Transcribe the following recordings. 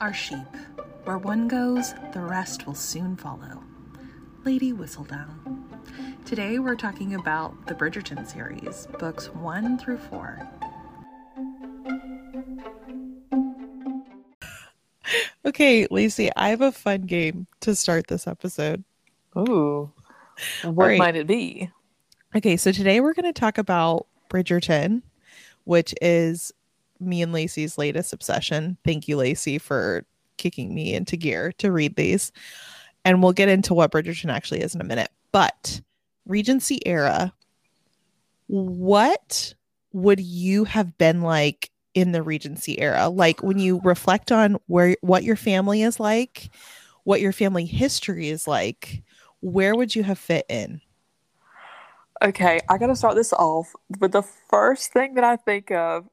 are sheep. Where one goes, the rest will soon follow. Lady Whistledown. Today we're talking about the Bridgerton series, books 1 through 4. Okay, Lacey, I have a fun game to start this episode. Ooh, what might it be? Okay, so today we're going to talk about Bridgerton, which is me and Lacey's latest obsession. Thank you, Lacey, for kicking me into gear to read these. And we'll get into what Bridgerton actually is in a minute. But Regency era, what would you have been like in the Regency era? Like when you reflect on what your family is like, what your family history is like, where would you have fit in? Okay, I got to start this off, but the first thing that I think of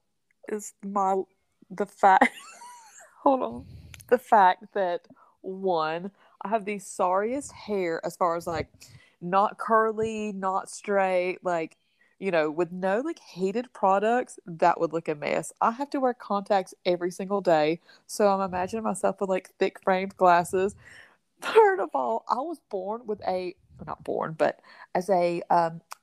is the fact that, one, I have the sorriest hair as far as like not curly, not straight, like, you know, with no like heated products, that would look a mess. I have to wear contacts every single day, so I'm imagining myself with like thick framed glasses. Third of all, I was born with as a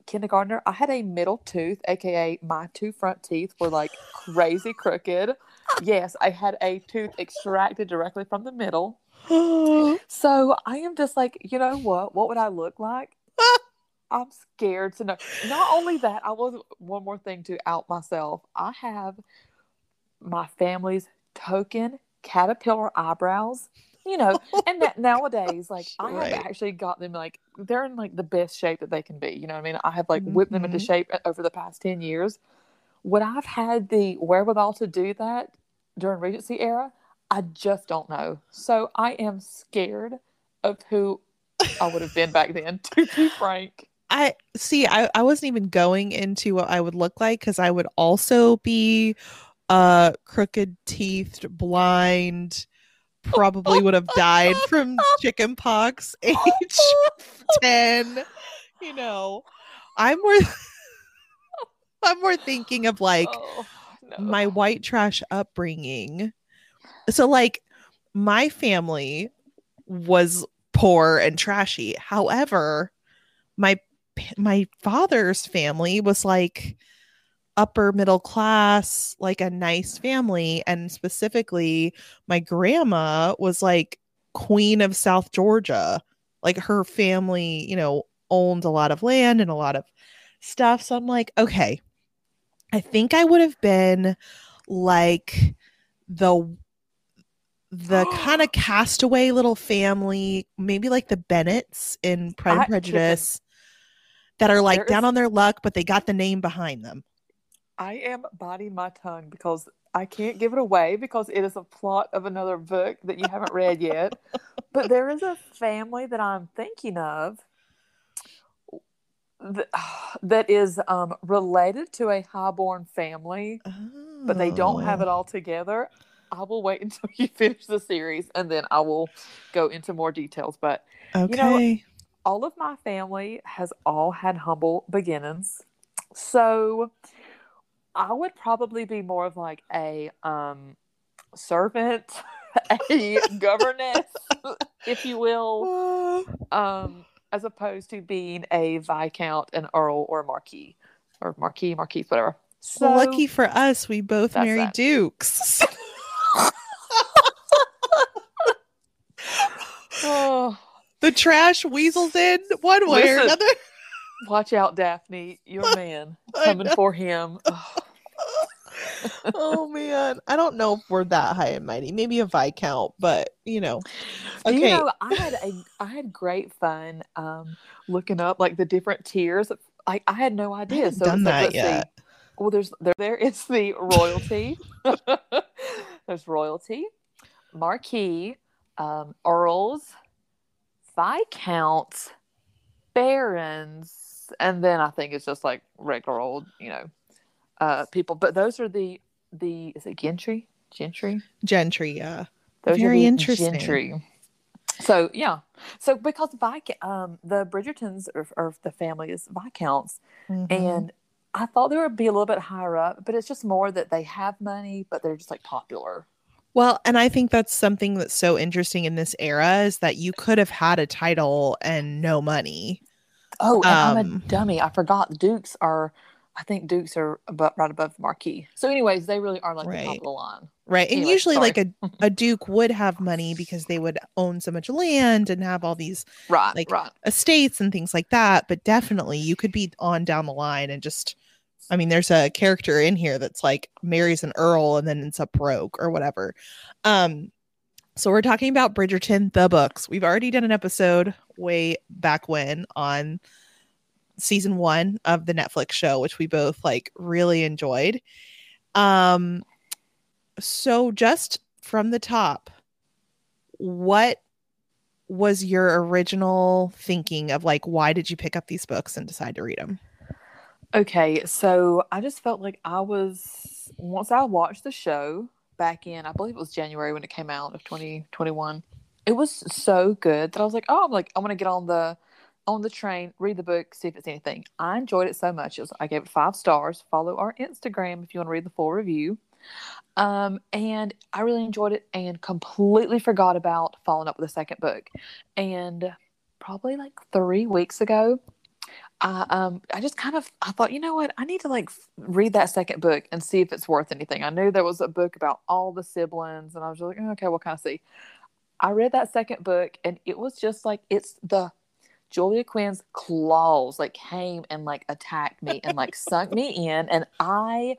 kindergartner, I had a middle tooth, aka my two front teeth were like crazy crooked. Yes, I had a tooth extracted directly from the middle. So I am just like, you know what would I look like? I'm scared to know. Not only that, I was one more thing to out myself. I have my family's token caterpillar eyebrows. You know, and that nowadays, like, I have actually got them, like, they're in, like, the best shape that they can be. You know what I mean? I have, like, whipped them into shape over the past 10 years. Would I have had the wherewithal to do that during Regency era? I just don't know. So I am scared of who I would have been back then, to be frank. I wasn't even going into what I would look like, because I would also be crooked-teethed, blind, probably would have died from chicken pox age 10. You know, I'm more thinking of like my white trash upbringing. So like my family was poor and trashy. However, my father's family was like upper middle class, like a nice family, and specifically my grandma was like Queen of South Georgia. Like her family, you know, owned a lot of land and a lot of stuff. So I'm like, okay, I think I would have been like the kind of castaway little family, maybe like the Bennetts in Pride and Prejudice, that are like down on their luck, but they got the name behind them. I am biting my tongue because I can't give it away because it is a plot of another book that you haven't read yet. But there is a family that I'm thinking of that is related to a highborn family, but they don't have it all together. I will wait until you finish the series and then I will go into more details. But, you know, all of my family has all had humble beginnings. So I would probably be more of like a servant, a governess, if you will, as opposed to being a viscount, an earl, or a marquis, or marquise, whatever. So lucky for us, we both married dukes. The trash weasels in one way or another. Watch out, Daphne. Your man coming for him. Oh, man. I don't know if we're that high and mighty. Maybe a viscount, but, you know. Okay. You know, I had great fun looking up, like, the different tiers. Like, I had no idea. So done that like, yet. See. Well, there is the royalty. There's royalty, marquis, earls, viscounts, barons, and then I think it's just like regular old, you know, people. But those are the is it gentry? Yeah, those very are the interesting. Gentry. So yeah, so because the Bridgertons or the family is viscounts, and I thought they would be a little bit higher up, but it's just more that they have money, but they're just like popular. Well, and I think that's something that's so interesting in this era is that you could have had a title and no money. Oh, and I'm a dummy. I forgot dukes are, I think dukes are right above the marquis. So anyways, they really are like the top of the line. Right. And anyway, usually like a duke would have money because they would own so much land and have all these estates and things like that. But definitely you could be on down the line and just, I mean, there's a character in here that's like marries an earl and then ends up broke or whatever. So we're talking about Bridgerton, the books. We've already done an episode way back when on season 1 of the Netflix show, which we both like really enjoyed. So just from the top, what was your original thinking of like, why did you pick up these books and decide to read them? Okay, so I just felt like once I watched the show back in, I believe it was January when it came out of 2021, it was so good that I was like, oh, I want to get on the train, read the book, see if it's anything. I enjoyed it so much. I gave it 5 stars. Follow our Instagram if you want to read the full review. And I really enjoyed it and completely forgot about following up with the second book. And probably like 3 weeks ago, I just I thought, you know what, I need to read that second book and see if it's worth anything. I knew there was a book about all the siblings and I was just like, okay, we'll kind of see. I read that second book and it was just like, it's the Julia Quinn's claws came and attacked me and sunk me in, and I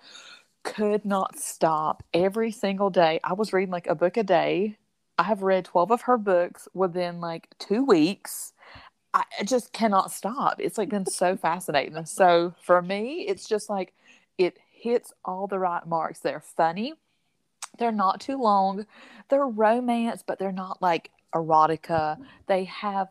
could not stop. Every single day I was reading a book a day. I have read 12 of her books within 2 weeks. I just cannot stop. It's been so fascinating. So for me, it's just it hits all the right marks. They're funny. They're not too long. They're romance, but they're not erotica. They have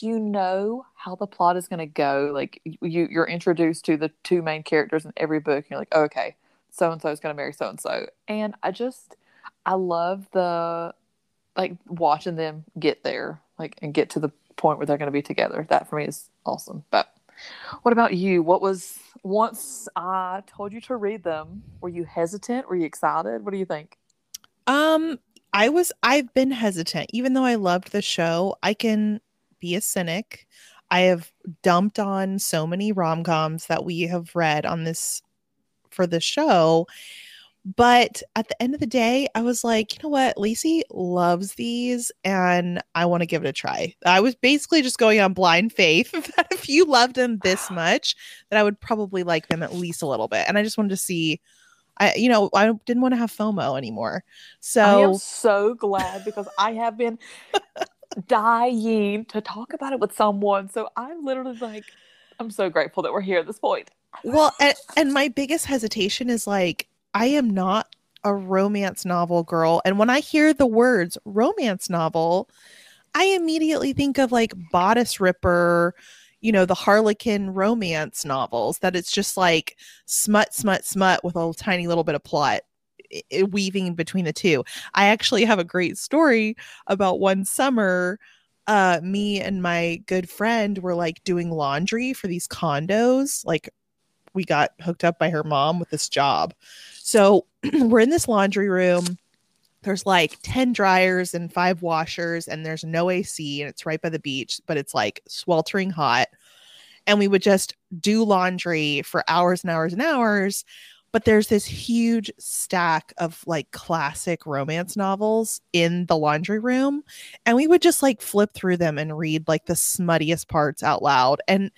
you know how the plot is going to go. You're introduced to the two main characters in every book. And you're like, oh, okay, so-and-so is going to marry so-and-so. And I love the, watching them get there, and get to the point where they're going to be together. That for me is awesome. But what about you? What was, once I told you to read them, were you hesitant? Were you excited? What do you think? I've been hesitant, even though I loved the show. I can be a cynic. I have dumped on so many rom-coms that we have read on this for the show. But at the end of the day, I was like, you know what? Lacey loves these and I want to give it a try. I was basically just going on blind faith that if you loved them this much, that I would probably like them at least a little bit. And I just wanted to see, I didn't want to have FOMO anymore. So I am so glad because I have been dying to talk about it with someone. So I'm literally I'm so grateful that we're here at this point. Well, and my biggest hesitation is I am not a romance novel girl. And when I hear the words romance novel, I immediately think of bodice ripper, the Harlequin romance novels, that it's just smut, smut, smut with a tiny little bit of plot weaving between the two. I actually have a great story about one summer. Me and my good friend were doing laundry for these condos. We got hooked up by her mom with this job. So we're in this laundry room. There's 10 dryers and 5 washers and there's no AC and it's right by the beach, but it's sweltering hot. And we would just do laundry for hours and hours and hours. But there's this huge stack of classic romance novels in the laundry room. And we would just flip through them and read the smuttiest parts out loud. And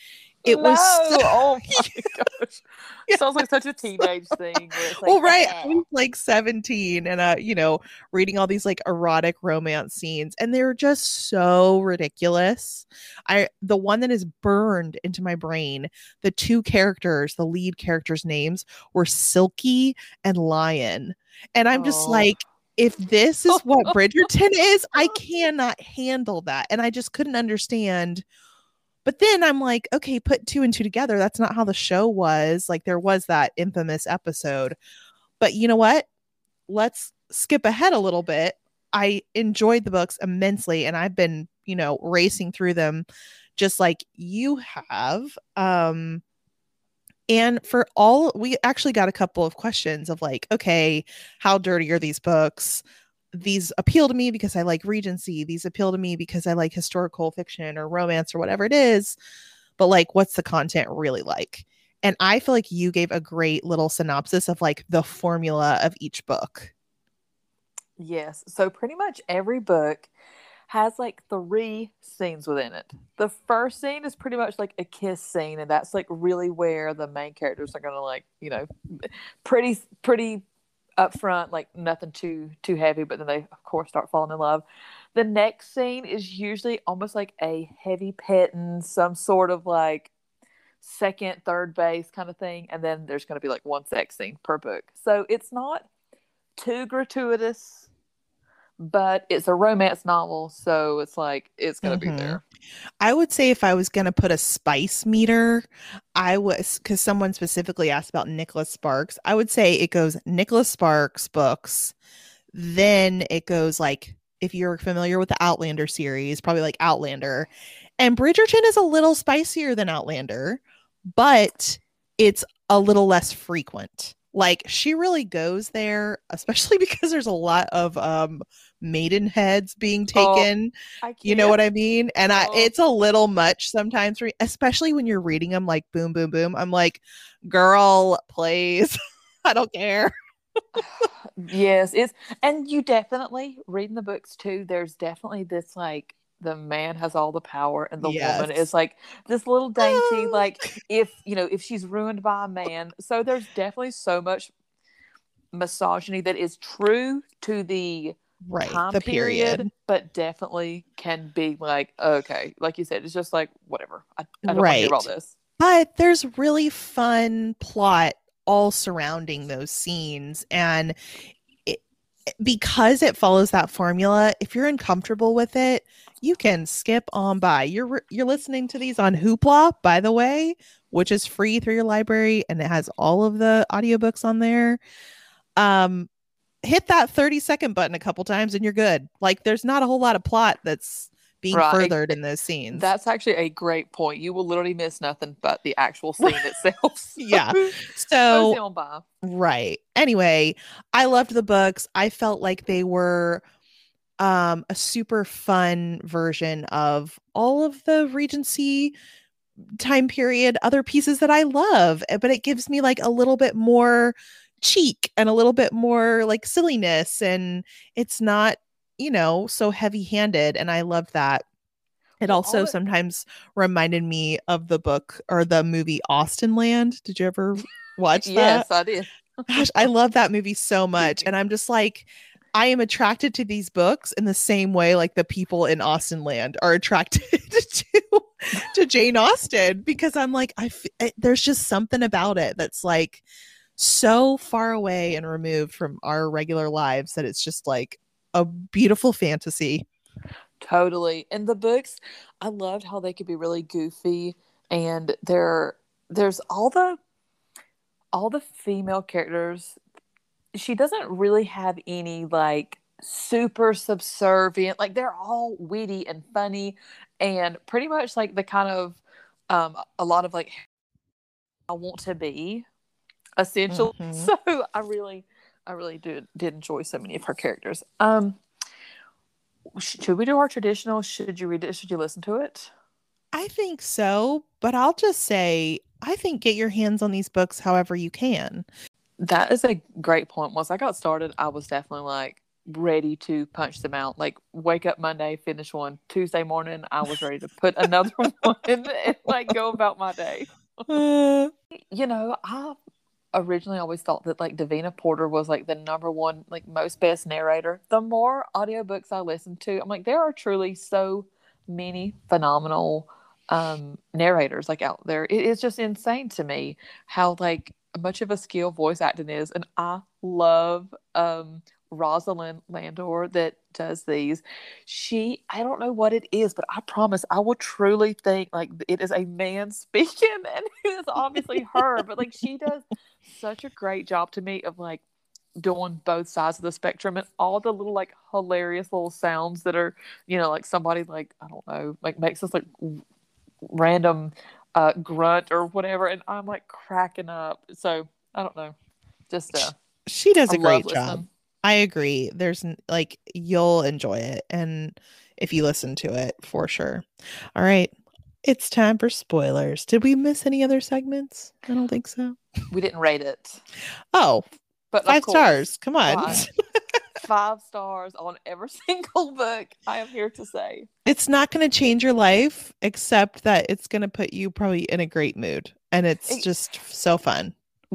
it was so... oh my gosh. Yeah. Sounds like such a teenage thing. Where it's well, right. Yeah. I was 17 and, reading all these erotic romance scenes and they're just so ridiculous. The one that is burned into my brain, the two characters, the lead characters' names were Silky and Lion. And I'm just if this is what Bridgerton is, I cannot handle that. And I just couldn't understand. But then I'm okay, put 2 and 2 together. That's not how the show was. There was that infamous episode. But you know what? Let's skip ahead a little bit. I enjoyed the books immensely, and I've been, racing through them just like you have. And we actually got a couple of questions of okay, how dirty are these books? these appeal to me because I like Regency, these appeal to me because I like historical fiction or romance or whatever it is, but like, what's the content really like? And I feel like you gave a great little synopsis of like the formula of each book. Yes. So pretty much every book has like 3 scenes within it. The first scene is pretty much like a kiss scene, and that's like really where the main characters are going to, like, you know, pretty upfront, like nothing too heavy, but then they of course start falling in love. The next scene is usually almost like a heavy petting, some sort of like second, third base kind of thing, and then there's going to be like one sex scene per book. So it's not too gratuitous, but it's a romance novel, so it's like it's going to be there. I would say if I was going to put a spice meter, I was, because someone specifically asked about Nicholas Sparks, I would say it goes Nicholas Sparks books, then it goes like, if you're familiar with the Outlander series, probably like Outlander, and Bridgerton is a little spicier than Outlander, but it's a little less frequent. Like, she really goes there, especially because there's a lot of maidenheads being taken. Oh, you know what I mean? And it's a little much sometimes, especially when you're reading them like boom, boom, boom. I'm like, girl, please. I don't care. Yes. And you definitely, reading the books too, there's definitely this like, the man has all the power and the woman is like this little dainty, like if she's ruined by a man. So there's definitely so much misogyny that is true to the time period, but definitely can be like, okay, like you said, it's just like, whatever. I don't want to hear all this. But there's really fun plot all surrounding those scenes. And because it follows that formula, if you're uncomfortable with it, you can skip on by. You're listening to these on Hoopla, by the way, which is free through your library, and it has all of the audiobooks on there. Hit that 30-second button a couple times and you're good. Like, there's not a whole lot of plot that's being furthered in those scenes. That's actually a great point. You will literally miss nothing but the actual scene itself. So. Yeah. So, right. Anyway, I loved the books. I felt like they were a super fun version of all of the Regency time period, other pieces that I love, but it gives me like a little bit more cheek and a little bit more like silliness, and it's not, you know, so heavy-handed, and I loved that. It also sometimes reminded me of the book or the movie Austenland. Did you ever watch that? Yes, I did. Gosh, I love that movie so much, and I'm just like, I am attracted to these books in the same way like the people in Austenland are attracted to Jane Austen, because I'm like, there's just something about it that's like so far away and removed from our regular lives that it's just like a beautiful fantasy. Totally. And the books, I loved how they could be really goofy, and there's all the female characters. She doesn't really have any like super subservient, like they're all witty and funny, and pretty much like the kind of a lot of like I want to be essential. So I really did enjoy so many of her characters. Should we do our traditional? Should you read it? Should you listen to it? I think so, but I'll just say, I think get your hands on these books however you can. That is a great point. Once I got started, I was definitely like ready to punch them out. Like, wake up Monday, finish one. Tuesday morning, I was ready to put another one in and like go about my day. You know, I originally always thought that like Davina Porter was like the number one, like most best narrator. The more audiobooks I listened to, I'm like, there are truly so many phenomenal narrators like out there. It is just insane to me how like much of a skill voice acting is, and I love Rosalind Landor that does these. She, I don't know what it is, but I promise I will truly think like it is a man speaking, and it is obviously her, but like she does such a great job to me of like doing both sides of the spectrum, and all the little like hilarious little sounds that are, you know, like somebody like, I don't know, like makes this like random grunt or whatever, and I'm like cracking up. So I don't know, just she does a great job. I agree. There's like, you'll enjoy it. And if you listen to it, for sure. All right. It's time for spoilers. Did we miss any other segments? I don't think so. We didn't rate it. Oh, but 5 stars. Come on. 5 stars on every single book, I am here to say. It's not going to change your life, except that it's going to put you probably in a great mood. And it's just so fun.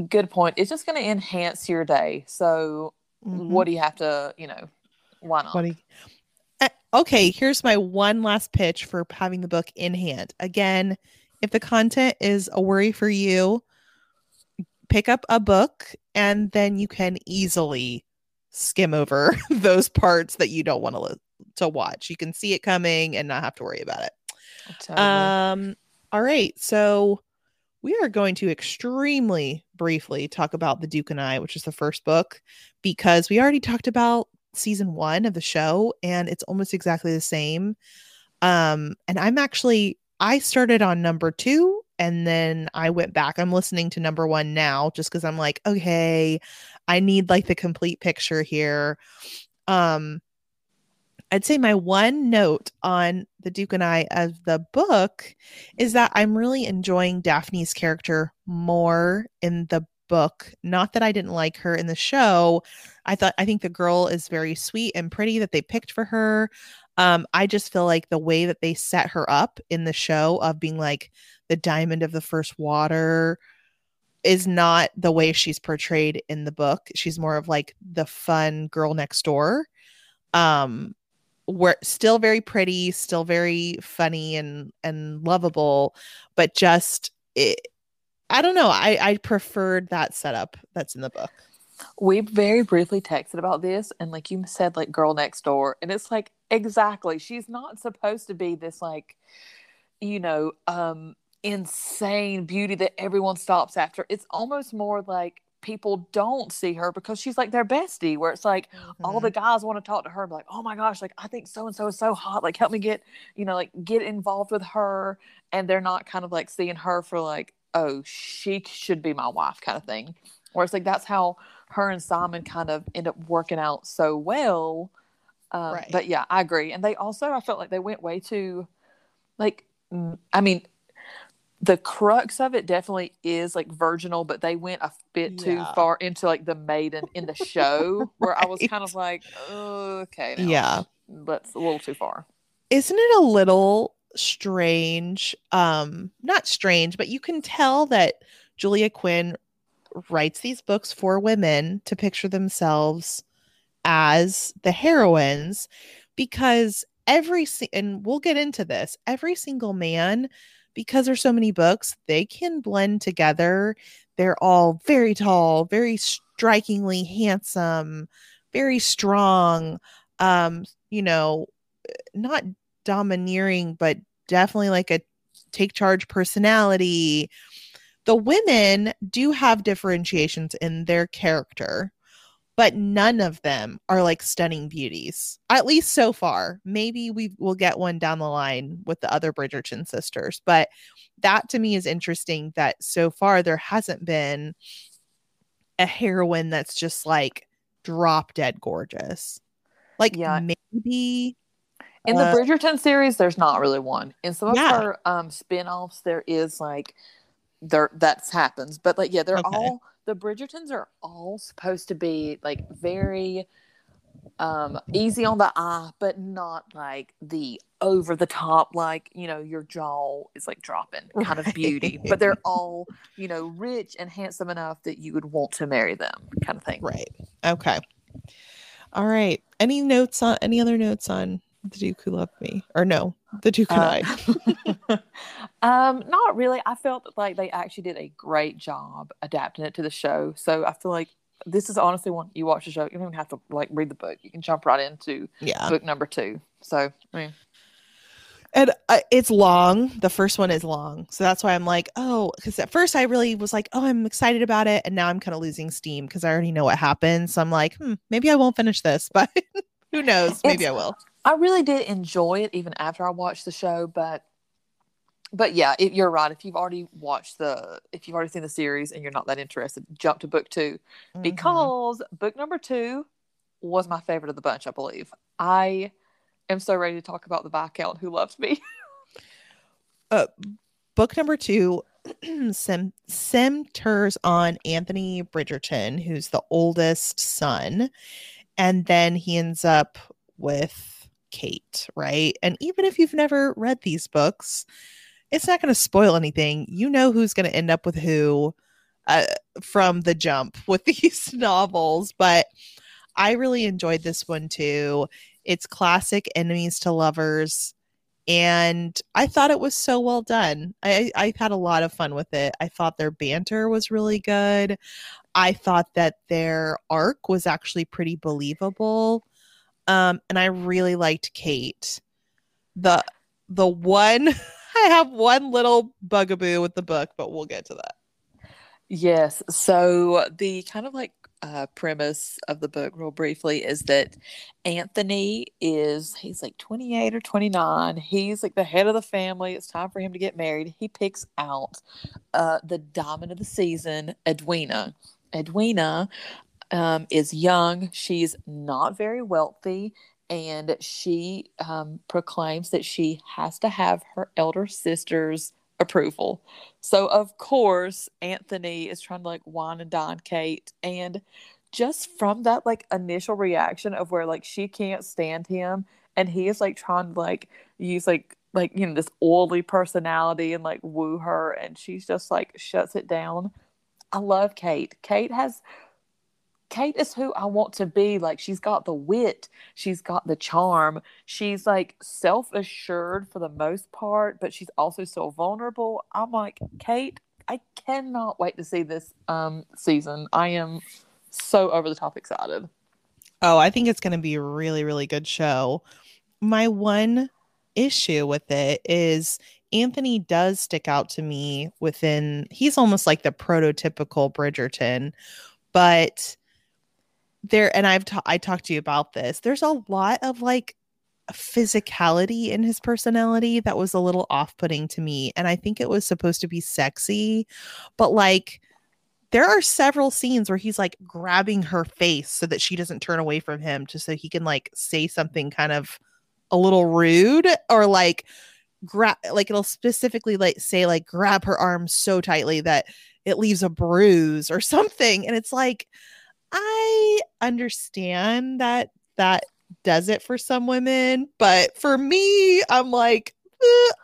Good point. It's just going to enhance your day. So what do you have to, why not? Okay, here's my one last pitch for having the book in hand. Again, if the content is a worry for you, pick up a book and then you can easily skim over those parts that you don't want to watch. You can see it coming and not have to worry about it. Totally. All right, so we are going to extremely briefly talk about The Duke and I, which is the first book, because we already talked about season 1 of the show and it's almost exactly the same. And I started on number 2 and then I went back. I'm listening to number 1 now just because I'm like, okay, I need like the complete picture here. I'd say my one note on The Duke and I of the book is that I'm really enjoying Daphne's character more in the book. Not that I didn't like her in the show. I think the girl is very sweet and pretty that they picked for her. I just feel like the way that they set her up in the show of being like the diamond of the first water is not the way she's portrayed in the book. She's more of like the fun girl next door. We're still very pretty, still very funny and lovable, but just I don't know. I preferred that setup that's in the book. We very briefly texted about this, and like you said, like girl next door, and it's like exactly. She's not supposed to be this like, insane beauty that everyone stops after. It's almost more like people don't see her because she's like their bestie, where it's like all the guys want to talk to her and be like, oh my gosh, like I think so-and-so is so hot, like help me get, like get involved with her. And they're not kind of like seeing her for like, oh, she should be my wife kind of thing. Or it's like that's how her and Simon kind of end up working out so well. Right. But yeah, I agree. And they also, I felt like they went way too, like, I mean, the crux of it definitely is like virginal, but they went a bit too far into like the maiden in the show right. Where I was kind of like, okay, no, yeah, that's a little too far. Isn't it a little strange? Not strange, but you can tell that Julia Quinn writes these books for women to picture themselves as the heroines, because and we'll get into this, every single man, because there's so many books, they can blend together. They're all very tall, very strikingly handsome, very strong, not domineering, but definitely like a take charge personality. The women do have differentiations in their character, but none of them are like stunning beauties, at least so far. Maybe we will get one down the line with the other Bridgerton sisters, but that to me is interesting that so far there hasn't been a heroine that's just like drop dead gorgeous. Like maybe in the Bridgerton series, there's not really one. In some of her spin-offs, there is like that happens. But like, they're all the Bridgertons are all supposed to be like very easy on the eye, but not like the over the top, like, your jaw is like dropping kind of beauty. But they're all, rich and handsome enough that you would want to marry them kind of thing. Right. Okay. All right. Any other notes on The Duke Who Loved Me? Or no, The Duke and I. Not really. I felt like they actually did a great job adapting it to the show. So I feel like this is honestly one, you watch the show, you don't even have to like read the book. You can jump right into book number 2. So, I mean. And it's long. The first one is long. So that's why I'm like, oh, because at first I really was like, oh, I'm excited about it. And now I'm kind of losing steam because I already know what happens. So I'm like, maybe I won't finish this, but who knows? Maybe I will. I really did enjoy it even after I watched the show, but yeah, you're right. If you've already seen the series and you're not that interested, jump to book 2 because book number 2 was my favourite of the bunch, I believe. I am so ready to talk about The Viscount Who Loved Me. Book number 2 centers on Anthony Bridgerton, who's the oldest son, and then he ends up with Kate, right? And even if you've never read these books, it's not going to spoil anything. You know who's going to end up with who from the jump with these novels, but I really enjoyed this one too. It's classic enemies to lovers, and I thought it was so well done. I had a lot of fun with it. I thought their banter was really good. I thought that their arc was actually pretty believable, and I really liked Kate. The one I have one little bugaboo with the book, but we'll get to that. Yes. So the kind of like premise of the book real briefly is that Anthony he's like 28 or 29. He's like the head of the family. It's time for him to get married. He picks out the diamond of the season, Edwina. Edwina is young. She's not very wealthy. And she proclaims that she has to have her elder sister's approval. So, of course, Anthony is trying to like wine and dine Kate. And just from that like initial reaction of where like she can't stand him and he is like trying to like use like you know this oily personality and like woo her, and she's just like shuts it down. I love Kate. Kate is who I want to be. Like, she's got the wit. She's got the charm. She's, like, self-assured for the most part, but she's also so vulnerable. I'm like, Kate, I cannot wait to see this season. I am so over the top excited. Oh, I think it's going to be a really, really good show. My one issue with it is Anthony does stick out to me he's almost like the prototypical Bridgerton, but there, and I talked to you about this. There's a lot of like physicality in his personality that was a little off-putting to me, and I think it was supposed to be sexy, but like there are several scenes where he's like grabbing her face so that she doesn't turn away from him, just so he can like say something kind of a little rude, or like it'll specifically like say like grab her arm so tightly that it leaves a bruise or something, and it's like, I understand that does it for some women, but for me, I'm like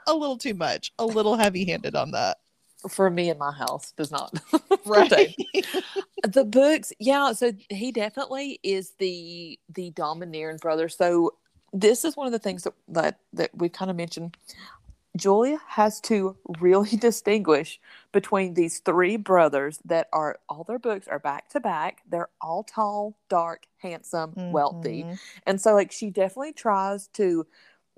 a little too much, a little heavy-handed on that. For me in my house, does not. Right. The books, yeah. So he definitely is the domineering brother. So this is one of the things that we've kind of mentioned. Julia has to really distinguish between these three brothers that are, all their books are back to back. They're all tall, dark, handsome, wealthy. And so like she definitely tries to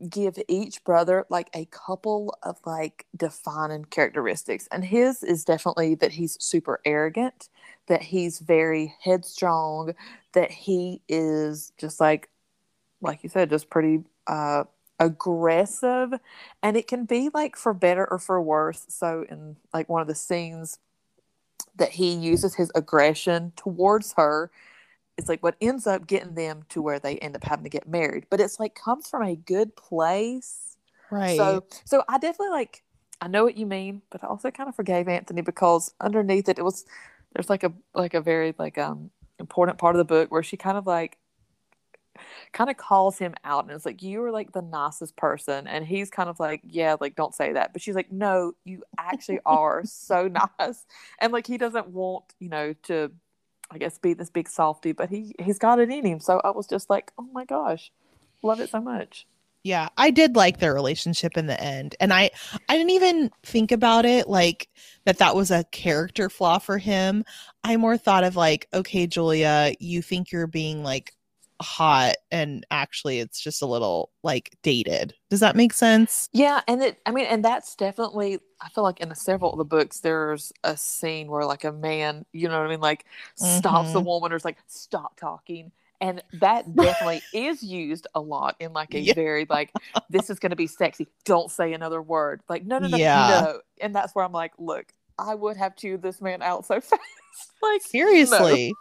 give each brother like a couple of like defining characteristics. And his is definitely that he's super arrogant, that he's very headstrong, that he is just like you said, just pretty, aggressive, and it can be like for better or for worse. So in like one of the scenes that he uses his aggression towards her, it's like what ends up getting them to where they end up having to get married, but it's like comes from a good place, right? So I definitely like, I know what you mean, but I also kind of forgave Anthony because underneath it was, there's like a very like important part of the book where she kind of calls him out, and it's like, you are like the nicest person, and he's kind of like, yeah, like don't say that, but she's like, no, you actually are so nice, and like he doesn't want, you know, to I guess be this big softy, but he's got it in him. So I was just like, oh my gosh, love it so much. Yeah, I did like their relationship in the end, and I didn't even think about it like that was a character flaw for him. I more thought of like, okay, Julia, you think you're being like hot, and actually it's just a little like dated. Does that make sense? Yeah, and and that's definitely, I feel like in several of the books there's a scene where like a man, you know what I mean, like stops the woman or is like, stop talking, and that definitely is used a lot in like a very like, this is going to be sexy, don't say another word, like no. And that's where I'm like, look, I would have chewed this man out so fast. Like seriously.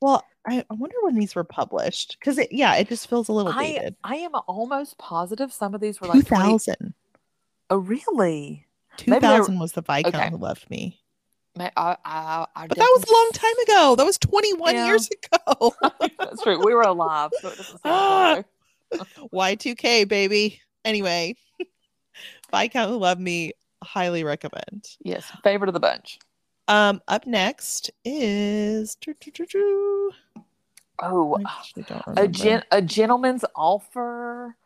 Well, I wonder when these were published, because it just feels a little dated. I am almost positive some of these were like 2000. Oh, really? 2000 was The Viscount Who Loved Me. But that was a long time ago. That was 21 years ago. That's true. We were alive, so it doesn't sound Y2K, baby. Anyway, Viscount Who Loved Me, highly recommend. Yes, favorite of the bunch. Up next is a gentleman's offer.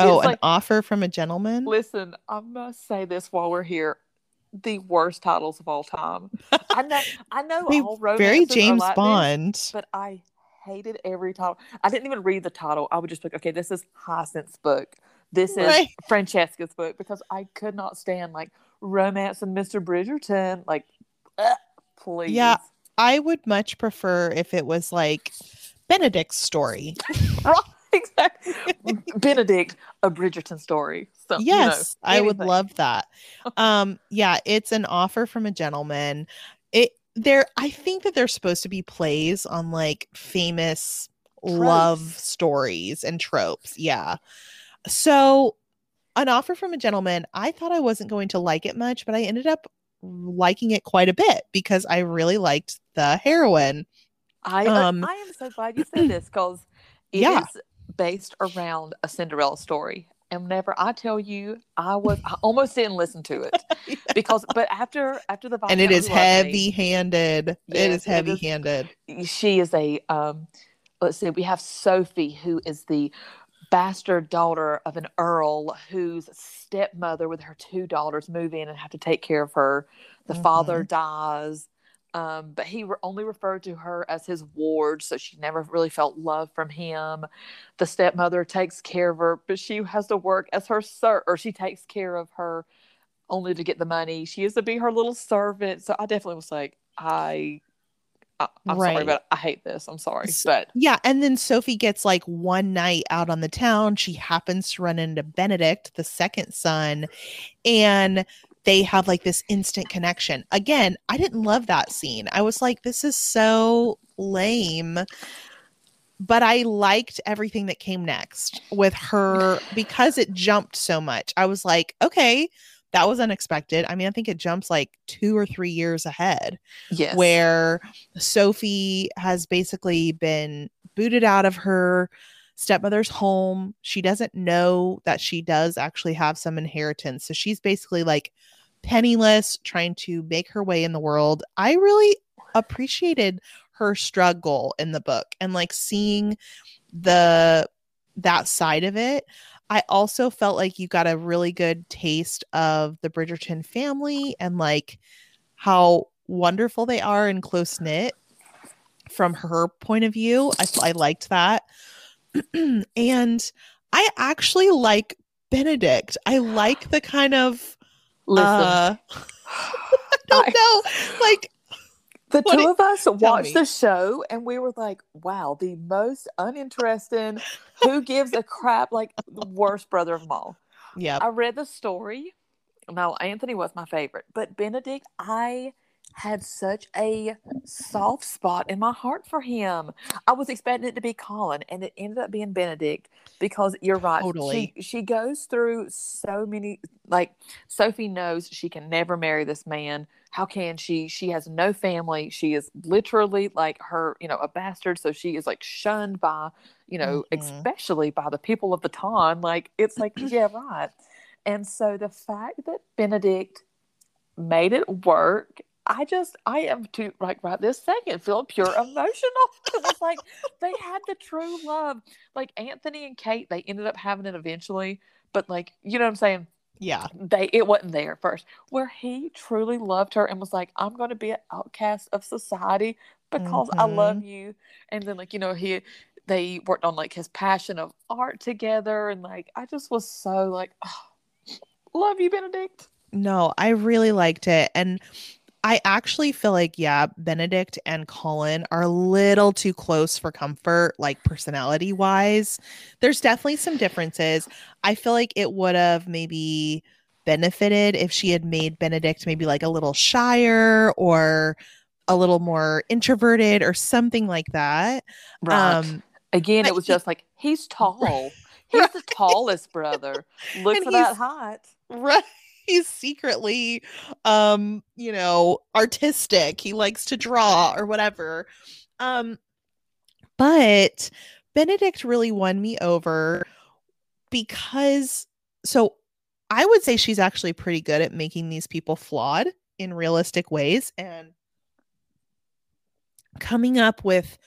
Oh, it's an offer from a gentleman. Listen, I must say this while we're here: the worst titles of all time. I know, all romances very James are like Bond, this, but I hated every title. I didn't even read the title. I would just pick, okay, this is Hyacinth's book. This is Francesca's book, because I could not stand like Romance and Mr Bridgerton, like. Please. Yeah, I would much prefer if it was like Benedict's story. Right, exactly. Benedict, a Bridgerton story. So, yes, you know, I would love that. It's an offer from a gentleman. I think that there's supposed to be plays on like famous love stories and tropes. Yeah. So an offer from a gentleman, I thought I wasn't going to like it much, but I ended up liking it quite a bit because I really liked the heroine. I am so glad you said this, because it is based around a Cinderella story. And whenever I tell you, I almost didn't listen to it because after the Viscount, and it is heavy-handed. Yes, it is heavy-handed. She is a let's see. We have Sophie, who is the bastard daughter of an earl whose stepmother with her two daughters move in and have to take care of her. The father dies, but he only referred to her as his ward, so she never really felt love from him. The stepmother takes care of her, but she has to work as her she takes care of her only to get the money. She has to be her little servant. So I definitely was like, I'm sorry, but I hate this. I'm sorry. But yeah, and then Sophie gets like one night out on the town. She happens to run into Benedict, the second son, and they have like this instant connection. Again, I didn't love that scene. I was like, this is so lame. But I liked everything that came next with her because it jumped so much. I was like, okay, that was unexpected. I mean, I think it jumps like 2 or 3 years ahead. Yes. Where Sophie has basically been booted out of her stepmother's home. She doesn't know that she does actually have some inheritance. So she's basically like penniless, trying to make her way in the world. I really appreciated her struggle in the book and like seeing that side of it. I also felt like you got a really good taste of the Bridgerton family and like how wonderful they are and close knit from her point of view. I liked that. And I actually like Benedict. I like the kind of, I don't know, like the two of us watched the show and we were like, wow, the most uninteresting, who gives a crap, like the worst brother of them all. Yeah. I read the story. No, Anthony was my favorite. But Benedict, I had such a soft spot in my heart for him. I was expecting it to be Colin, and it ended up being Benedict because you're right. Totally. She goes through so many, like Sophie knows she can never marry this man. How can she? She has no family. She is literally like her, you know, a bastard. So she is like shunned by, you know, especially by the people of the time. Like, it's like, yeah, right. And so the fact that Benedict made it work, I am too, like right this second, feeling pure emotional. It was like they had the true love. Like Anthony and Kate, they ended up having it eventually, but like, you know what I'm saying? Yeah. It wasn't there first. Where he truly loved her and was like, I'm going to be an outcast of society because I love you. And then like, you know, they worked on like his passion of art together. And like, I just was so like, oh, love you, Benedict. No, I really liked it. And I actually feel like, yeah, Benedict and Colin are a little too close for comfort, like personality wise. There's definitely some differences. I feel like it would have maybe benefited if she had made Benedict maybe like a little shyer or a little more introverted or something like that. Right. Again, it was just like, he's tall. He's right. The tallest brother. Look for that height. Right. He's secretly, artistic. He likes to draw or whatever. But Benedict really won me over because, so I would say she's actually pretty good at making these people flawed in realistic ways and coming up with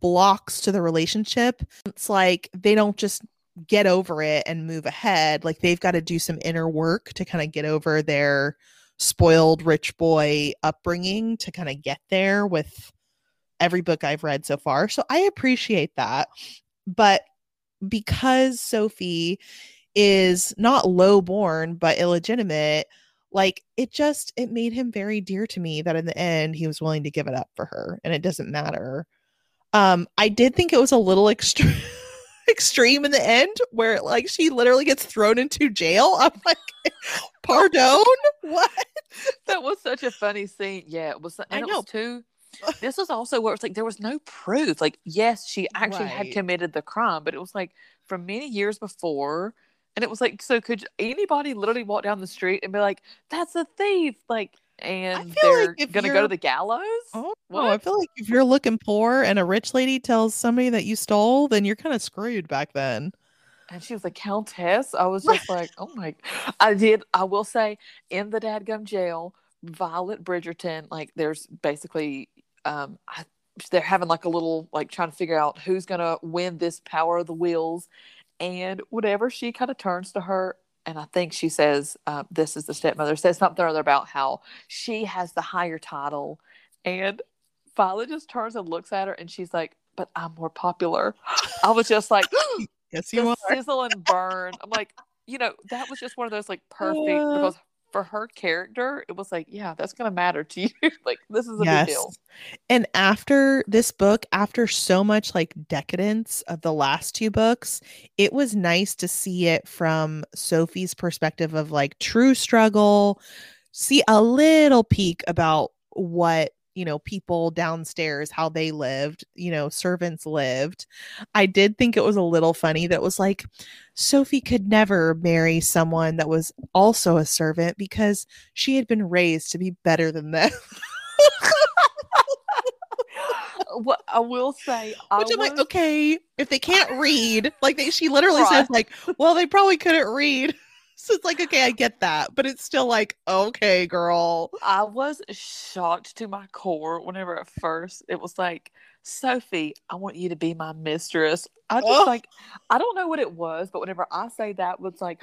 blocks to the relationship. It's like they don't just get over it and move ahead. Like they've got to do some inner work to kind of get over their spoiled rich boy upbringing to kind of get there with every book I've read so far. So I appreciate that. But because Sophie is not lowborn, but illegitimate, like it made him very dear to me that in the end he was willing to give it up for her and it doesn't matter. I did think it was a little extreme in the end where like she literally gets thrown into jail. I'm like, pardon? What? That was such a funny scene. Yeah, it was. And I know. It was too. This was also where it's like there was no proof. Like, yes, she actually had committed the crime, but it was like from many years before. And it was like, so could anybody literally walk down the street and be like, that's a thief? Like, and they're like going to go to the gallows? Oh, well, I feel like if you're looking poor and a rich lady tells somebody that you stole, then you're kind of screwed back then. And she was a countess. I was just like, oh my. I will say, in the dadgum jail, Violet Bridgerton, like, there's basically, they're having like a little, like, trying to figure out who's going to win this power of the wheels. And whatever, she kind of turns to her, and I think she says, this is the stepmother, says something or other about how she has the higher title. And Violet just turns and looks at her, and she's like, but I'm more popular. I was just like, yes, you are. Sizzle and burn. I'm like, that was just one of those, like, perfect, because for her character, it was like, yeah, that's going to matter to you. Like, this is a big deal. And after this book, after so much like decadence of the last two books, it was nice to see it from Sophie's perspective of like true struggle, see a little peek about what, people downstairs, how they lived, servants lived. I did think it was a little funny that was like, Sophie could never marry someone that was also a servant because she had been raised to be better than them. What I will say, like, okay, if they can't read, like she literally says like, well, they probably couldn't read. So it's like, okay, I get that. But it's still like, okay, girl. I was shocked to my core whenever at first it was like, Sophie, I want you to be my mistress. I just I don't know what it was, but whenever I say that, it's like,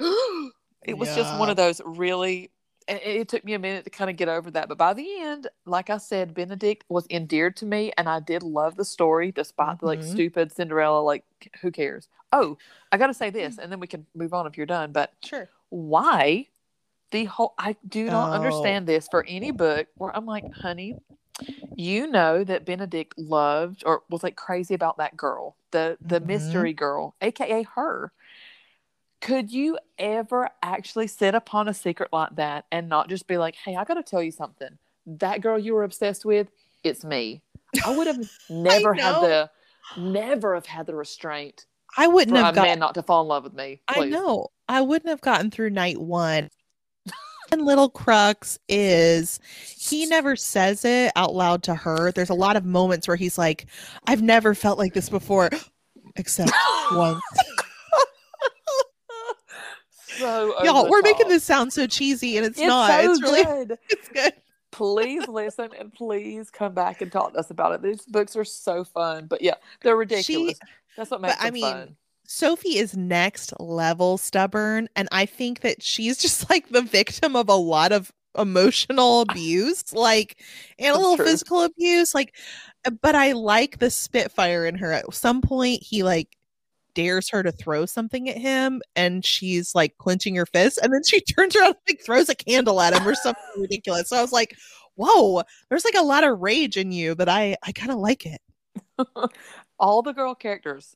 it was just one of those really, and it took me a minute to kind of get over that. But by the end, like I said, Benedict was endeared to me, and I did love the story despite the like stupid Cinderella, like, who cares? Oh, I got to say this, and then we can move on if you're done. But sure. Why the whole I do not understand this for any book where I'm like, honey, that Benedict loved or was like crazy about that girl, the mystery girl, aka her. Could you ever actually sit upon a secret like that and not just be like, hey, I gotta tell you something, that girl you were obsessed with, it's me. I would have never have had the restraint. I wouldn't have gotten a man not to fall in love with me. Please. I know. I wouldn't have gotten through night one. And little crux is he never says it out loud to her. There's a lot of moments where he's like, I've never felt like this before, except once. So y'all, we're making this sound so cheesy, and it's not. So it's really good. It's good. Please listen and please come back and talk to us about it. These books are so fun, but yeah, they're ridiculous. That's what makes them fun. Sophie is next level stubborn, and I think that she's just like the victim of a lot of emotional abuse, like, and a little physical abuse, like, but I like the spitfire in her. At some point he like dares her to throw something at him, and she's like clenching her fist, and then she turns around and like throws a candle at him or something ridiculous. So I was like, whoa, there's like a lot of rage in you, but I kind of like it. All the girl characters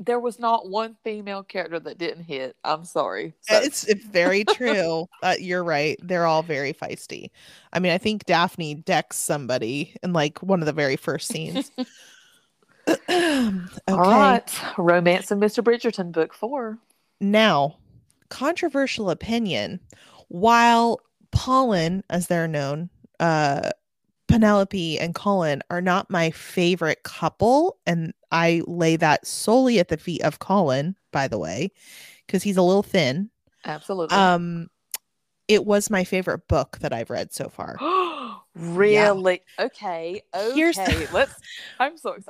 there was not one female character that didn't hit. I'm sorry. So. It's very true. You're right. They're all very feisty. I mean, I think Daphne decks somebody in like one of the very first scenes. Okay. All right. Romance and Mr. Bridgerton, book 4. Now, controversial opinion. While Pollen, as they're known, Penelope and Colin are not my favorite couple, and I lay that solely at the feet of Colin, by the way, because he's a little thin. Absolutely. It was my favorite book that I've read so far. Really? Yeah. Okay. I'm so excited.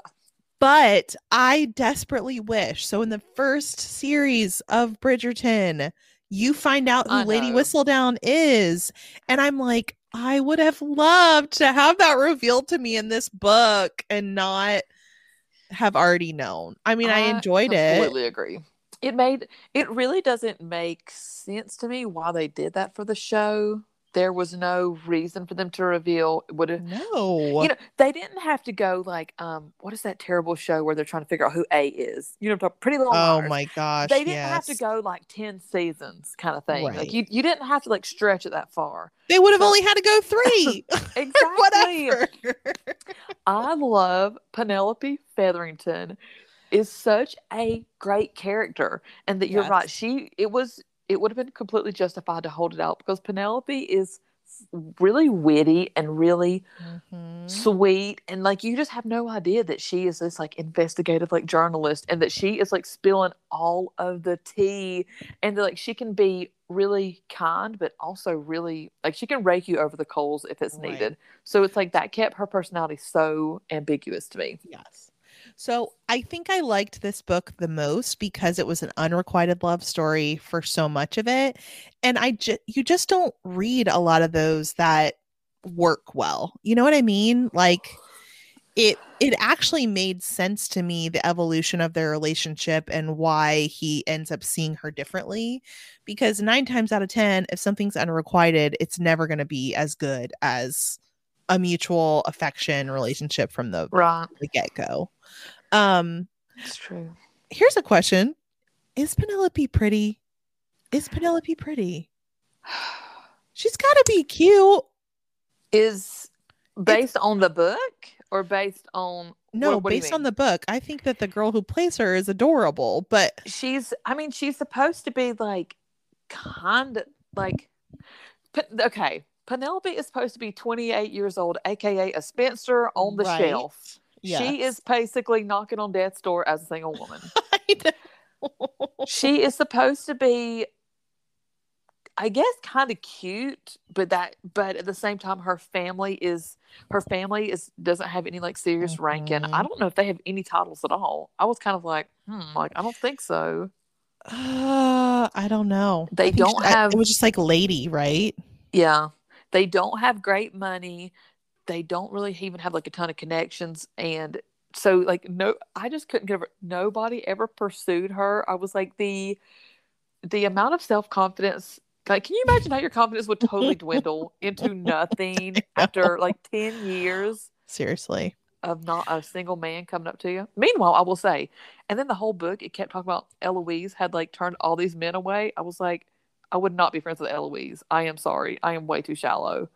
But I desperately wish. So in the first series of Bridgerton, you find out who Lady Whistledown is, and I'm like, I would have loved to have that revealed to me in this book and not have already known. I mean, I enjoyed it. I completely agree. It really doesn't make sense to me why they did that for the show. There was no reason for them to reveal. No. You know, they didn't have to go like, what is that terrible show where they're trying to figure out who A is? You know, Pretty Little Liars. Oh my gosh. They didn't have to go like 10 seasons kind of thing. Right. Like you didn't have to like stretch it that far. They would have only had to go 3. Exactly. Whatever. I love Penelope Featherington is such a great character. And that you're right. It would have been completely justified to hold it out because Penelope is really witty and really sweet. And like, you just have no idea that she is this like investigative, like journalist, and that she is like spilling all of the tea, and that like, she can be really kind, but also really like she can rake you over the coals if it's needed. So it's like that kept her personality so ambiguous to me. Yes. So I think I liked this book the most because it was an unrequited love story for so much of it. And you just don't read a lot of those that work well. You know what I mean? Like it actually made sense to me, the evolution of their relationship and why he ends up seeing her differently, because 9 times out of 10, if something's unrequited, it's never going to be as good as a mutual affection relationship from the get-go. That's true. Here's a question. Is Penelope pretty? She's got to be cute. Based on the book or based on... No, what based on the book. I think that the girl who plays her is adorable, but... She's supposed to be like kind of like... Okay. Penelope is supposed to be 28 years old, aka a spinster on the shelf. Yes. She is basically knocking on death's door as a single woman. I know. She is supposed to be, I guess, kind of cute, but at the same time, her family doesn't have any like serious ranking. I don't know if they have any titles at all. I was kind of like, I don't think so. I don't know. They don't have. It was just like lady, right? Yeah, they don't have great money. They don't really even have like a ton of connections, and so like I just couldn't get over. Nobody ever pursued her. I was like the amount of self confidence. Like, can you imagine how your confidence would totally dwindle into nothing after like 10 years? Seriously, of not a single man coming up to you. Meanwhile, I will say, and then the whole book it kept talking about Eloise had like turned all these men away. I was like, I would not be friends with Eloise. I am sorry. I am way too shallow.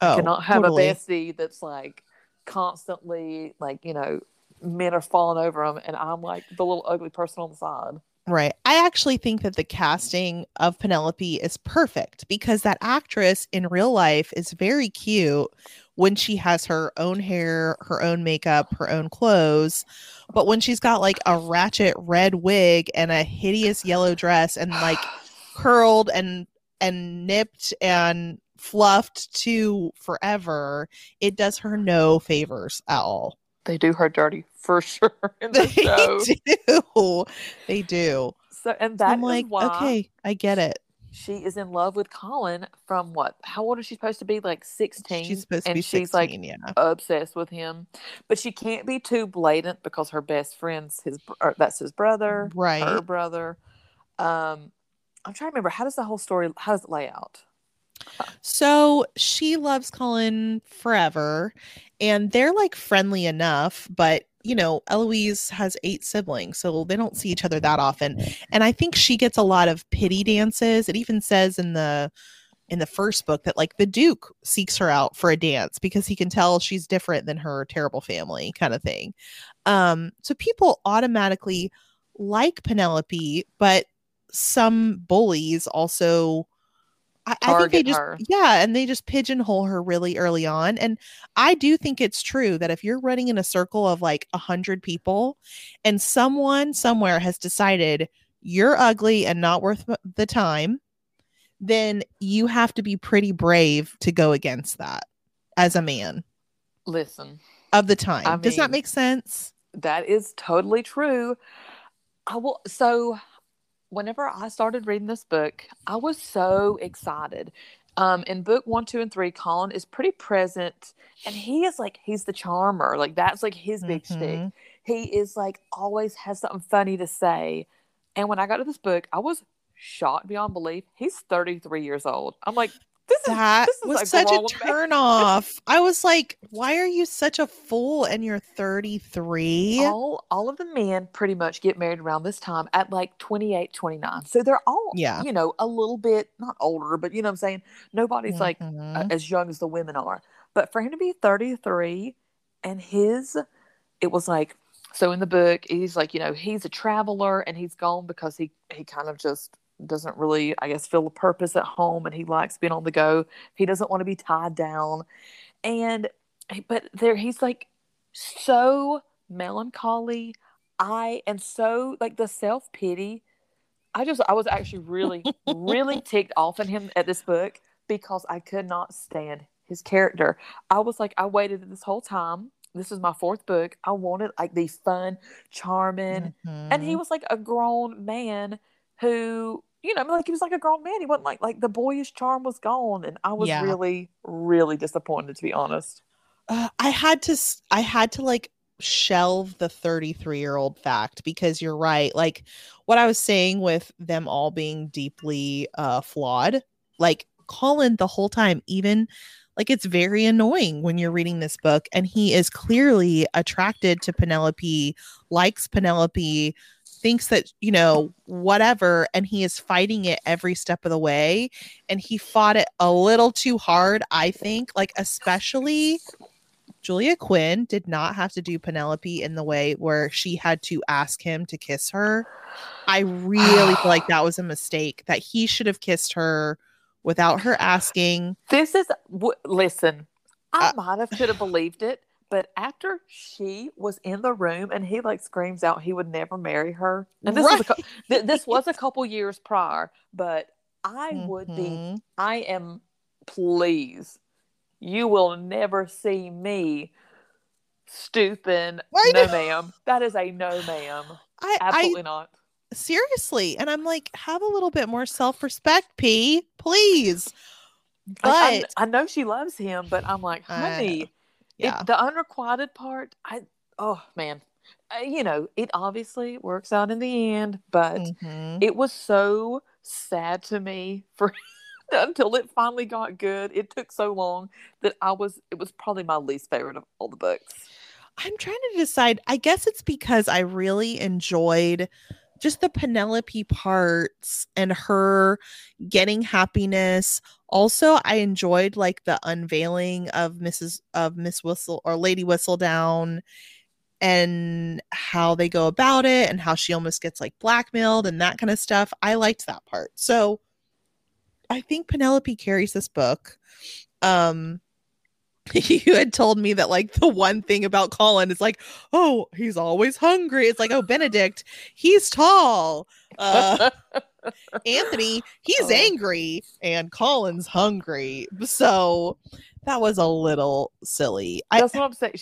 I cannot have a bestie that's like constantly like, you know, men are falling over them and I'm like the little ugly person on the side. Right. I actually think that the casting of Penelope is perfect because that actress in real life is very cute when she has her own hair, her own makeup, her own clothes. But when she's got like a ratchet red wig and a hideous yellow dress and like curled and nipped and fluffed to forever, it does her no favors at all. They do her dirty for sure in the show. They do. So and that's like, why okay, I get it. She is in love with Colin from what? How old is she supposed to be? Like 16. She's supposed to be 16, she's like obsessed with him. But she can't be too blatant because her best friend's his brother. Right. Her brother. I'm trying to remember how does it lay out? So she loves Colin forever and they're like friendly enough, but you know, Eloise has 8 siblings, so they don't see each other that often. And I think she gets a lot of pity dances. It even says in the first book that like the Duke seeks her out for a dance because he can tell she's different than her terrible family kind of thing. So people automatically like Penelope, but some bullies also I think they just her. Yeah, and they just pigeonhole her really early on. And I do think it's true that if you're running in a circle of like 100 people and someone somewhere has decided you're ugly and not worth the time, then you have to be pretty brave to go against that as a man. Listen. Of the time. I mean, does that make sense? That is totally true. Whenever I started reading this book, I was so excited. In book 1, 2, and 3, Colin is pretty present, and he is like, he's the charmer. Like, that's like his big shtick. He is like, always has something funny to say. And when I got to this book, I was shocked beyond belief. He's 33 years old. I'm like, this was such a turn off. I was like, why are you such a fool and you're 33? All of the men pretty much get married around this time at like 28, 29. So they're all, you know, a little bit, not older, but you know what I'm saying? Nobody's like as young as the women are. But for him to be 33 and it was like, so in the book, he's like, you know, he's a traveler and he's gone because he kind of just doesn't really, I guess, feel a purpose at home, and he likes being on the go. He doesn't want to be tied down. But he's like so melancholy. And so like the self-pity. I was actually really, really ticked off at him at this book because I could not stand his character. I was like, I waited this whole time. This is my 4th book. I wanted like the fun, charming. And he was like a grown man who, you know, like he was like a grown man. He wasn't like the boyish charm was gone, and I was really, really disappointed, to be honest. I had to like shelve the 33-year-old fact because you're right. Like what I was saying with them all being deeply flawed, like Colin the whole time, even like it's very annoying when you're reading this book, and he is clearly attracted to Penelope, likes Penelope, thinks that, you know, whatever, and he is fighting it every step of the way, and he fought it a little too hard, I think. Like, especially Julia Quinn did not have to do Penelope in the way where she had to ask him to kiss her. I really feel like that was a mistake, that he should have kissed her without her asking. Listen, I might have could have believed it, but after she was in the room and he like screams out he would never marry her. And this was this was a couple years prior, but I would be, I am, please, you will never see me stooping. Right. No, ma'am. That is a no, ma'am. Absolutely not. Seriously. And I'm like, have a little bit more self-respect, P, please. But I know she loves him, but I'm like, honey. The unrequited part, you know, it obviously works out in the end, but it was so sad to me for until it finally got good. It took so long that it was probably my least favorite of all the books. I'm trying to decide. I guess it's because I really enjoyed just the Penelope parts and her getting happiness. Also, I enjoyed like the unveiling of Miss Whistle or Lady Whistledown and how they go about it and how she almost gets like blackmailed and that kind of stuff. I liked that part. So I think Penelope carries this book. You had told me that like the one thing about Colin is like, oh, he's always hungry. It's like, oh, Benedict, he's tall. Anthony, he's angry, and Colin's hungry. So that was a little silly. That's what I'm saying.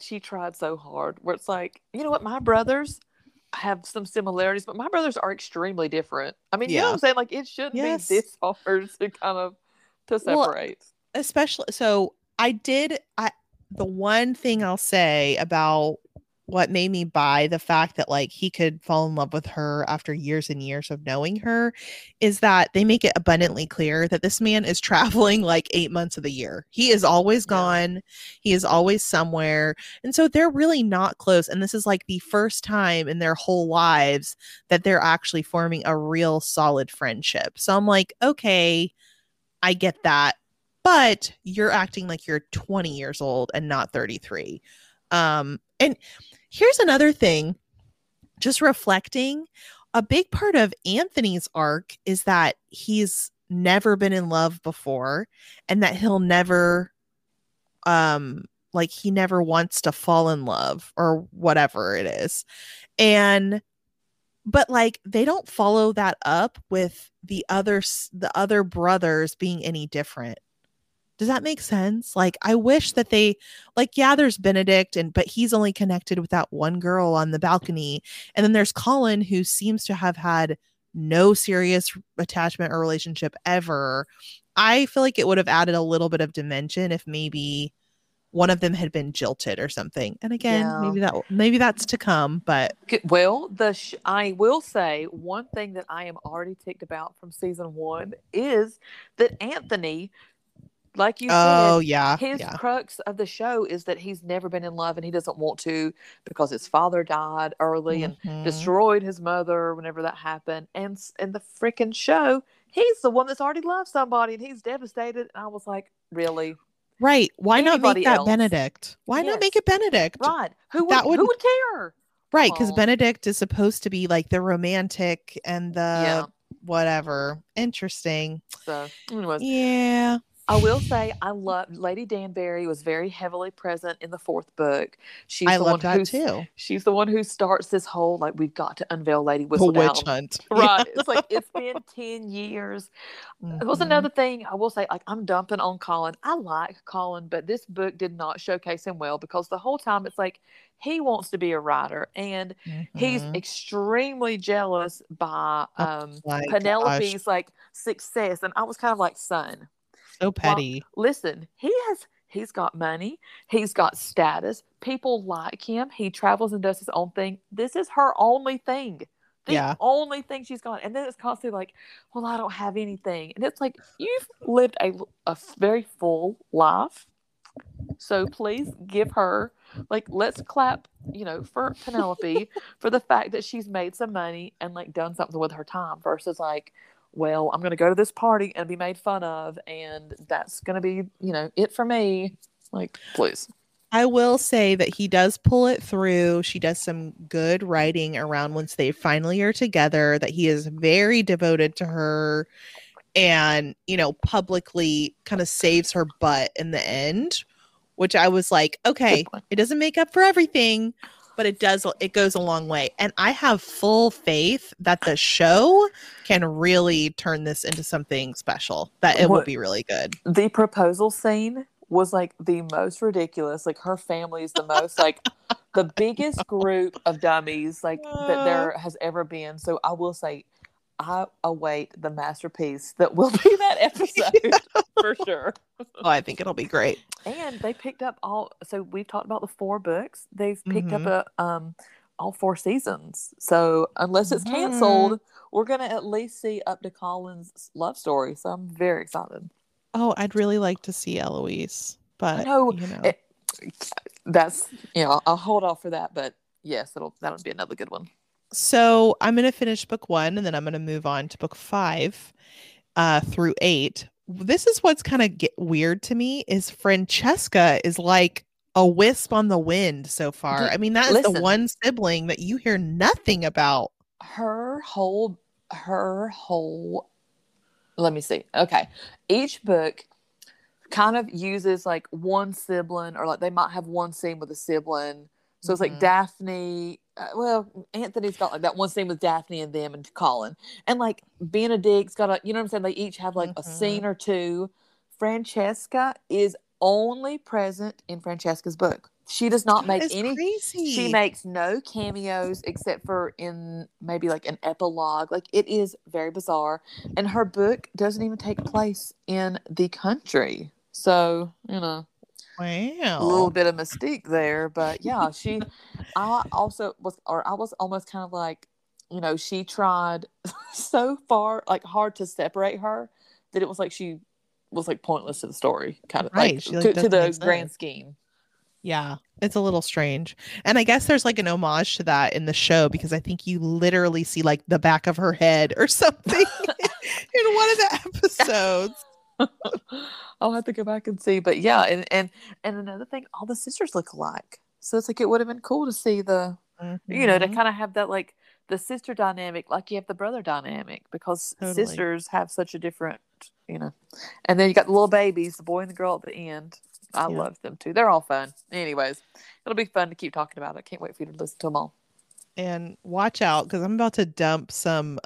She tried so hard, where it's like, you know what, my brothers have some similarities, but my brothers are extremely different. I mean, you know what I'm saying? Like, it shouldn't be this hard to kind of to separate. Well, especially, so the one thing I'll say about what made me buy the fact that like he could fall in love with her after years and years of knowing her is that they make it abundantly clear that this man is traveling like 8 months of the year. He is always gone. He is always somewhere. And so they're really not close. And this is like the first time in their whole lives that they're actually forming a real solid friendship. So I'm like, okay, I get that, but you're acting like you're 20 years old and not 33. And here's another thing, just reflecting, a big part of Anthony's arc is that he's never been in love before and that he'll never, like he never wants to fall in love or whatever it is. And, but like, they don't follow that up with the other brothers being any different. Does that make sense? Like, I wish that they, like, yeah, there's Benedict, but he's only connected with that one girl on the balcony. And then there's Colin, who seems to have had no serious attachment or relationship ever. I feel like it would have added a little bit of dimension if maybe one of them had been jilted or something. And again, maybe that's to come, but. Well, I will say one thing that I am already ticked about from season one is that Anthony, like you said, his crux of the show is that he's never been in love and he doesn't want to because his father died early and destroyed his mother whenever that happened. And in the freaking show, he's the one that's already loved somebody and he's devastated. And I was like, really? Right. Why not make that Benedict? Why not make it Benedict? Right. Who would care? Right. Because Benedict is supposed to be like the romantic and the whatever. Interesting. So, anyways. Yeah. I will say I love Lady Danbury was very heavily present in the fourth book. She's the one who starts this whole like we've got to unveil Lady Whistledown. The witch hunt. Right. It's like it's been 10 years. Mm-hmm. It was another thing I will say, like I'm dumping on Colin. I like Colin, but this book did not showcase him well because the whole time it's like he wants to be a writer and he's extremely jealous by Penelope's like success. And I was kind of like, son. So petty. Well, listen, he's got money. He's got status. People like him. He travels and does his own thing. This is her only thing. The only thing she's got. And then it's constantly like, well, I don't have anything. And it's like, you've lived a very full life. So please give her, like, let's clap, you know, for Penelope for the fact that she's made some money and, like, done something with her time versus, like, well, I'm going to go to this party and be made fun of, and that's going to be, you know, it for me. Like, please. I will say that he does pull it through. She does some good writing around once they finally are together, that he is very devoted to her and, you know, publicly kind of saves her butt in the end, which I was like, okay, it doesn't make up for everything, but it goes a long way. And I have full faith that the show can really turn this into something special, that it will be really good. The proposal scene was like the most ridiculous. Like her family is the most, like the biggest group of dummies like that there has ever been. So I will say I await the masterpiece that will be that episode for sure. Oh, I think it'll be great. And they picked up so we've talked about the four books. They've picked up all four seasons. So unless it's canceled, we're going to at least see up to Colin's love story. So I'm very excited. Oh, I'd really like to see Eloise, but I'll hold off for that. But yes, that'll be another good one. So I'm going to finish book one and then I'm going to move on to book 5 through 8. This is what's kind of weird to me is Francesca is like a wisp on the wind so far. I mean, that is the one sibling that you hear nothing about. Her whole, let me see. Okay. Each book kind of uses like one sibling or like they might have one scene with a sibling. So it's like Daphne. Anthony's got like that one scene with Daphne and them and Colin. And like Benedict's got you know what I'm saying? They each have like a scene or two. Francesca is only present in Francesca's book. She does not make any. Crazy. She makes no cameos except for in maybe like an epilogue. Like it is very bizarre. And her book doesn't even take place in the country. So, you know. Wow. A little bit of mystique there, but yeah, she I was almost kind of like, you know, she tried so far, like, hard to separate her that it was like she was like pointless to the story, kind of, right. Like, she, like, to the grand scheme. Yeah, it's a little strange. And I guess there's like an homage to that in the show, because I think you literally see like the back of her head or something in one of the episodes. I'll have to go back and see. But yeah, and another thing, all the sisters look alike. So it's like, it would have been cool to see the, mm-hmm. you know, to kind of have that, like, the sister dynamic, like you have the brother dynamic, because totally. Sisters have such a different, you know. And then you got the little babies, the boy and the girl at the end. I yeah. love them too. They're all fun. Anyways, it'll be fun to keep talking about it. I can't wait for you to listen to them all. And watch out, because I'm about to dump some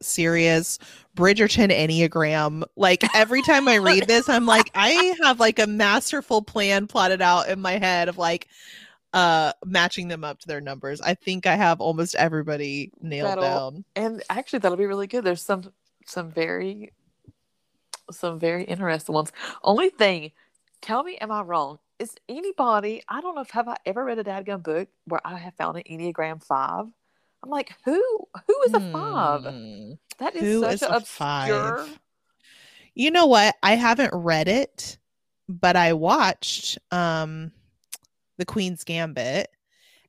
serious Bridgerton Enneagram. Like, every time I read this, I'm like, I have like a masterful plan plotted out in my head of like matching them up to their numbers. I think I have almost everybody nailed down. And actually, that'll be really good. There's some very interesting ones. Only thing, tell me, am I wrong? Is anybody, I don't know if, have I ever read a dadgum book where I have found an Enneagram 5? I'm like, who is a 5? That is who such is an obscure. 5? You know what? I haven't read it, but I watched The Queen's Gambit.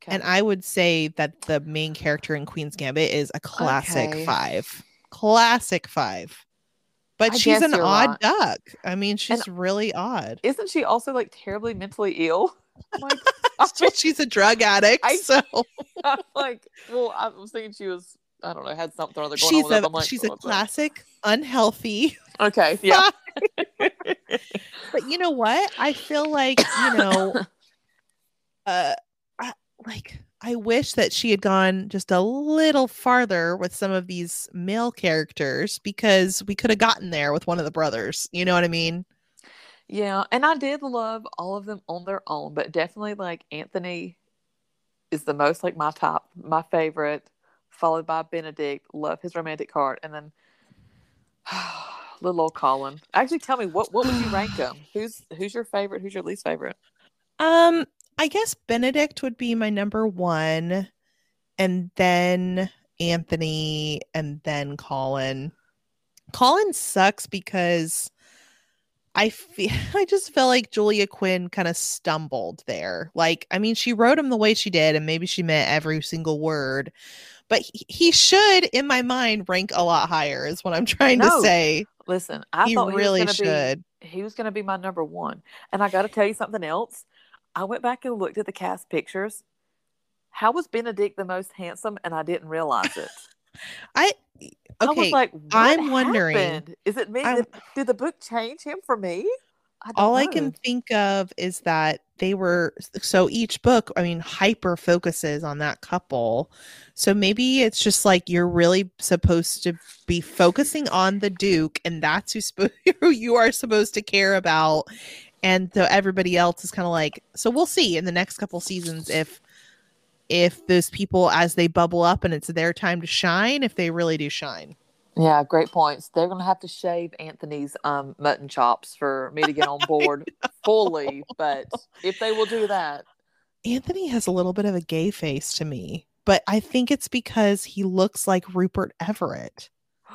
Okay. And I would say that the main character in Queen's Gambit is a classic 5. Classic 5. But she's an odd duck. I mean, she's really odd. Isn't she also like terribly mentally ill? Like, she's a drug addict. I'm like, well, I was thinking she was, I don't know, had something or other going on with them. Like, she's a classic unhealthy. Okay, yeah. But you know what? I feel like, you know, I wish that she had gone just a little farther with some of these male characters, because we could have gotten there with one of the brothers. You know what I mean? Yeah. And I did love all of them on their own, but definitely like Anthony is the most like my type, my favorite, followed by Benedict. Love his romantic heart. And then little old Colin. Actually, tell me, what would you rank them? Who's your favorite? Who's your least favorite? I guess Benedict would be my number one, and then Anthony, and then Colin. Colin sucks because I just feel like Julia Quinn kind of stumbled there. Like, I mean, she wrote him the way she did, and maybe she meant every single word, but he should, in my mind, rank a lot higher is what I'm trying to say. Listen, I thought really should. He was going to be my number one. And I got to tell you something else. I went back and looked at the cast pictures. How was Benedict the most handsome? And I didn't realize it. I was like, what I'm wondering, happened? Is it me? Did the book change him for me? I can think of is that they were, so each book, I mean, hyper focuses on that couple. So maybe it's just like, you're really supposed to be focusing on the Duke, and that's who you are supposed to care about. And so everybody else is kind of like, so we'll see in the next couple seasons if those people, as they bubble up and it's their time to shine, if they really do shine. Yeah, great points. They're going to have to shave Anthony's mutton chops for me to get on board fully. But if they will do that. Anthony has a little bit of a gay face to me, but I think it's because he looks like Rupert Everett.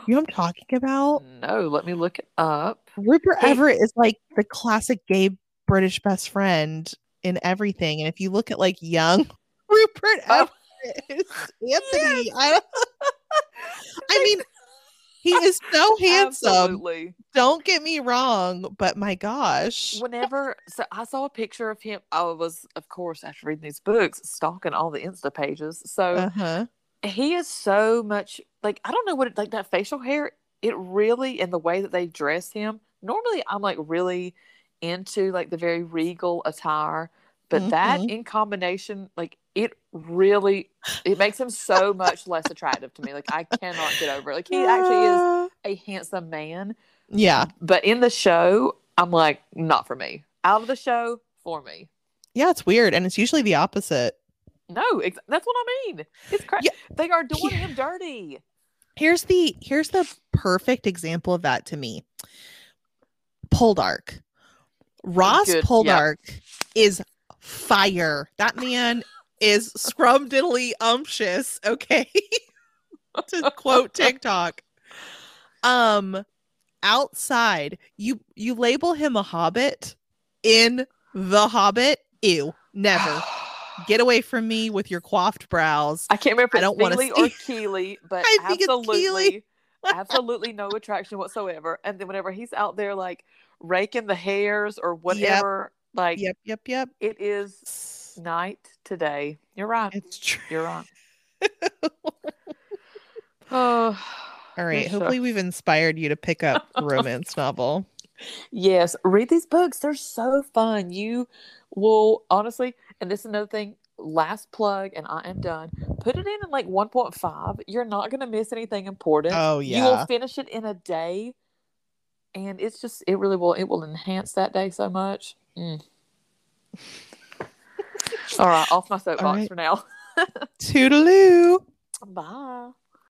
You know what I'm talking about? No, let me look it up. Rupert Everett is like the classic gay British best friend in everything. And if you look at like young Rupert Everett, it's Anthony. Yes. I mean, he is so handsome. Absolutely. Don't get me wrong, but my gosh. So I saw a picture of him. I was, of course, after reading these books, stalking all the Insta pages. So he is so much like, I don't know what like that facial hair, it really, and the way that they dress him. Normally I'm like really into like the very regal attire, but that in combination, like it really makes him so much less attractive to me. Like I cannot get over it. Like he actually is a handsome man. Yeah. But in the show, I'm like, not for me. Out of the show, for me. Yeah, it's weird. And it's usually the opposite. No, that's what I mean. It's crazy. Yeah. They are doing him dirty. Here's the perfect example of that to me. Poldark. Poldark is fire. That man is scrumdiddly-umptious, okay? To quote TikTok. Outside, you label him a hobbit in The Hobbit. Ew, never. Get away from me with your coiffed brows. I can't remember if it's Keely or Keely, but absolutely, absolutely no attraction whatsoever. And then whenever he's out there like raking the hairs or whatever, yep. Like yep. It is night today. You're right. It's true. You're right. Oh, all right. Hopefully, we've inspired you to pick up a romance novel. Yes, read these books. They're so fun. You will honestly, and this is another thing, last plug, and I am done. Put it in like 1.5. You're not going to miss anything important. Oh, yeah. You will finish it in a day. And it's just, it really will, it will enhance that day so much. Mm. All right, off my soapbox for now. Toodaloo. Bye.